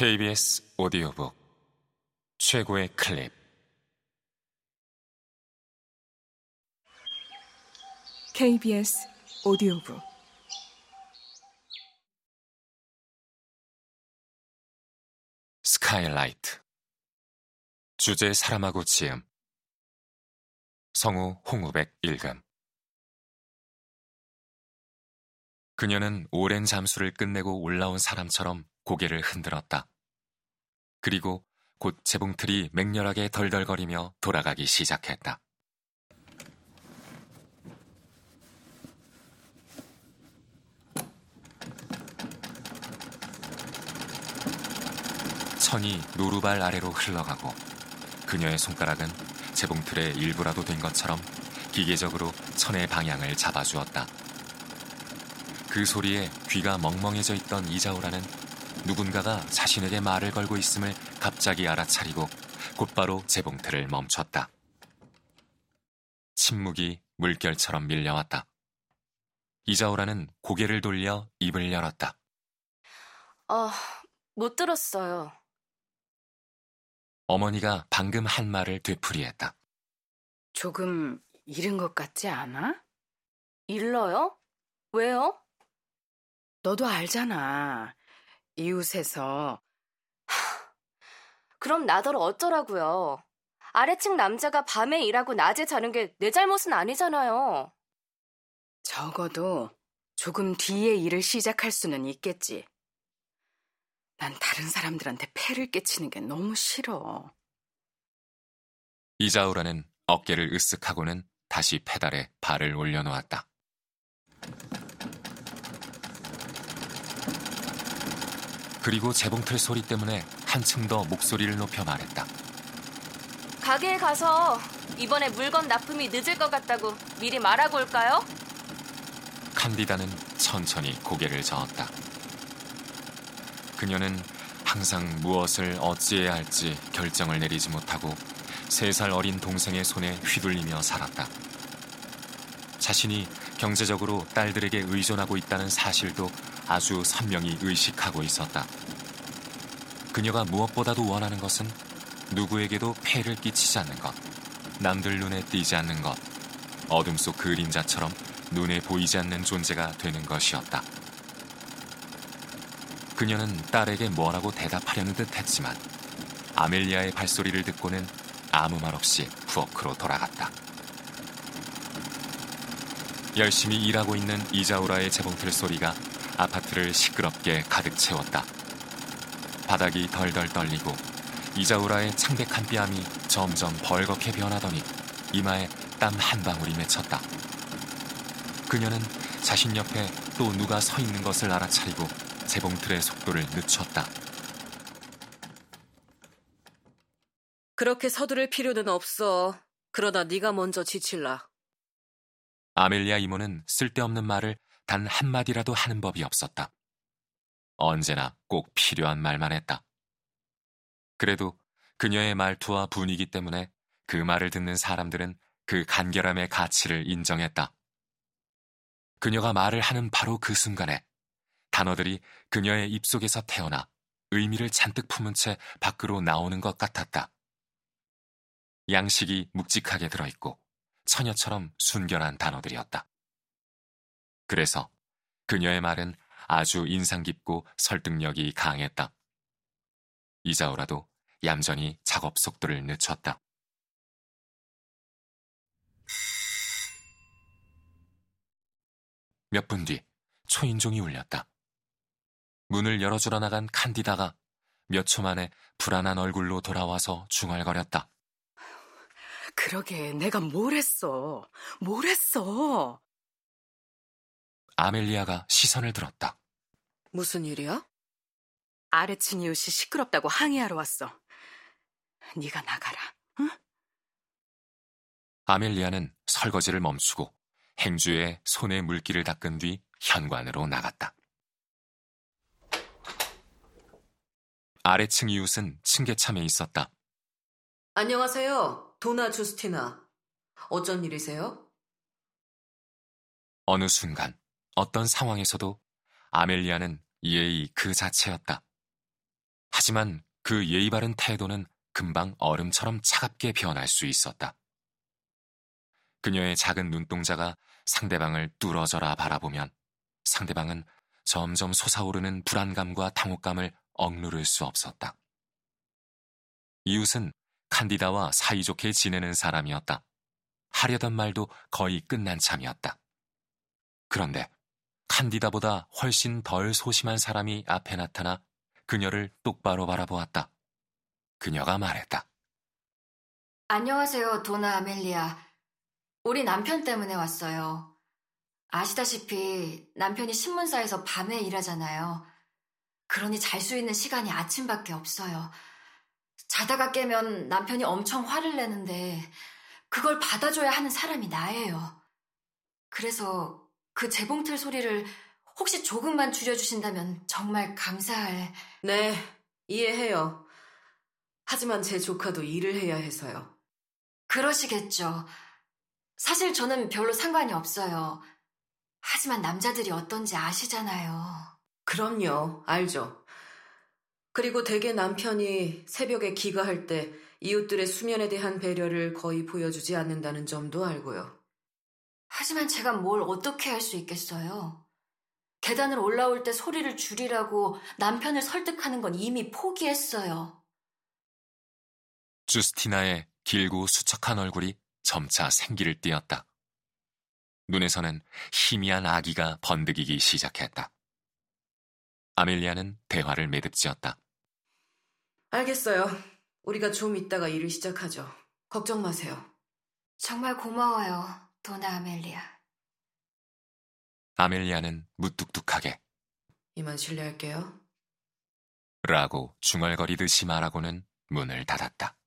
KBS 오디오북 최고의 클립. KBS 오디오북 스카이라이트. 주제 사람하고 지음. 성우 홍우백 일감. 그녀는 오랜 잠수를 끝내고 올라온 사람처럼 고개를 흔들었다. 그리고 곧 재봉틀이 맹렬하게 덜덜거리며 돌아가기 시작했다. 천이 노루발 아래로 흘러가고 그녀의 손가락은 재봉틀의 일부라도 된 것처럼 기계적으로 천의 방향을 잡아주었다. 그 소리에 귀가 멍멍해져 있던 이자오라는 누군가가 자신에게 말을 걸고 있음을 갑자기 알아차리고 곧바로 재봉틀을 멈췄다. 침묵이 물결처럼 밀려왔다. 이자오라는 고개를 돌려 입을 열었다. 못 들었어요. 어머니가 방금 한 말을 되풀이했다. 조금 잃은 것 같지 않아? 잃어요? 왜요? 너도 알잖아. 이웃에서. 그럼 나더러 어쩌라고요. 아래층 남자가 밤에 일하고 낮에 자는 게 내 잘못은 아니잖아요. 적어도 조금 뒤에 일을 시작할 수는 있겠지. 난 다른 사람들한테 폐를 끼치는 게 너무 싫어. 이자우라는 어깨를 으쓱하고는 다시 페달에 발을 올려놓았다. 그리고 재봉틀 소리 때문에 한층 더 목소리를 높여 말했다. 가게에 가서 이번에 물건 납품이 늦을 것 같다고 미리 말하고 올까요? 칸디다는 천천히 고개를 저었다. 그녀는 항상 무엇을 어찌해야 할지 결정을 내리지 못하고 3살 어린 동생의 손에 휘둘리며 살았다. 자신이 경제적으로 딸들에게 의존하고 있다는 사실도 아주 선명히 의식하고 있었다. 그녀가 무엇보다도 원하는 것은 누구에게도 폐를 끼치지 않는 것, 남들 눈에 띄지 않는 것, 어둠 속 그림자처럼 눈에 보이지 않는 존재가 되는 것이었다. 그녀는 딸에게 뭐라고 대답하려는 듯 했지만 아멜리아의 발소리를 듣고는 아무 말 없이 부엌으로 돌아갔다. 열심히 일하고 있는 이자우라의 재봉틀 소리가 아파트를 시끄럽게 가득 채웠다. 바닥이 덜덜 떨리고 이자우라의 창백한 뺨이 점점 벌겋게 변하더니 이마에 땀 한 방울이 맺혔다. 그녀는 자신 옆에 또 누가 서 있는 것을 알아차리고 재봉틀의 속도를 늦췄다. 그렇게 서두를 필요는 없어. 그러다 네가 먼저 지칠라. 아멜리아 이모는 쓸데없는 말을 단 한마디라도 하는 법이 없었다. 언제나 꼭 필요한 말만 했다. 그래도 그녀의 말투와 분위기 때문에 그 말을 듣는 사람들은 그 간결함의 가치를 인정했다. 그녀가 말을 하는 바로 그 순간에 단어들이 그녀의 입속에서 태어나 의미를 잔뜩 품은 채 밖으로 나오는 것 같았다. 양식이 묵직하게 들어있고 처녀처럼 순결한 단어들이었다. 그래서 그녀의 말은 아주 인상 깊고 설득력이 강했다. 이자오라도 얌전히 작업 속도를 늦췄다. 몇 분 뒤 초인종이 울렸다. 문을 열어주러 나간 칸디다가 몇 초 만에 불안한 얼굴로 돌아와서 중얼거렸다. 그러게, 내가 뭘 했어. 아멜리아가 시선을 들었다. 무슨 일이야? 아래층 이웃이 시끄럽다고 항의하러 왔어. 네가 나가라, 응? 아멜리아는 설거지를 멈추고 행주에 손에 물기를 닦은 뒤 현관으로 나갔다. 아래층 이웃은 층계참에 있었다. 안녕하세요. 도나 주스티나, 어쩐 일이세요? 어느 순간, 어떤 상황에서도 아멜리아는 예의 그 자체였다. 하지만 그 예의 바른 태도는 금방 얼음처럼 차갑게 변할 수 있었다. 그녀의 작은 눈동자가 상대방을 뚫어져라 바라보면 상대방은 점점 솟아오르는 불안감과 당혹감을 억누를 수 없었다. 이웃은 칸디다와 사이좋게 지내는 사람이었다. 하려던 말도 거의 끝난 참이었다. 그런데 칸디다보다 훨씬 덜 소심한 사람이 앞에 나타나 그녀를 똑바로 바라보았다. 그녀가 말했다. 안녕하세요, 도나 아멜리아. 우리 남편 때문에 왔어요. 아시다시피 남편이 신문사에서 밤에 일하잖아요. 그러니 잘 수 있는 시간이 아침밖에 없어요. 자다가 깨면 남편이 엄청 화를 내는데 그걸 받아줘야 하는 사람이 나예요. 그래서 그 재봉틀 소리를 혹시 조금만 줄여주신다면 정말 감사할... 네, 이해해요. 하지만 제 조카도 일을 해야 해서요. 그러시겠죠. 사실 저는 별로 상관이 없어요. 하지만 남자들이 어떤지 아시잖아요. 그럼요, 알죠. 그리고 대개 남편이 새벽에 귀가할 때 이웃들의 수면에 대한 배려를 거의 보여주지 않는다는 점도 알고요. 하지만 제가 뭘 어떻게 할 수 있겠어요? 계단을 올라올 때 소리를 줄이라고 남편을 설득하는 건 이미 포기했어요. 주스티나의 길고 수척한 얼굴이 점차 생기를 띠었다. 눈에서는 희미한 아기가 번득이기 시작했다. 아멜리아는 대화를 매듭지었다. 알겠어요. 우리가 좀 이따가 일을 시작하죠. 걱정 마세요. 정말 고마워요, 도나 아멜리아. 아멜리아는 무뚝뚝하게 이만 실례할게요. 라고 중얼거리듯이 말하고는 문을 닫았다.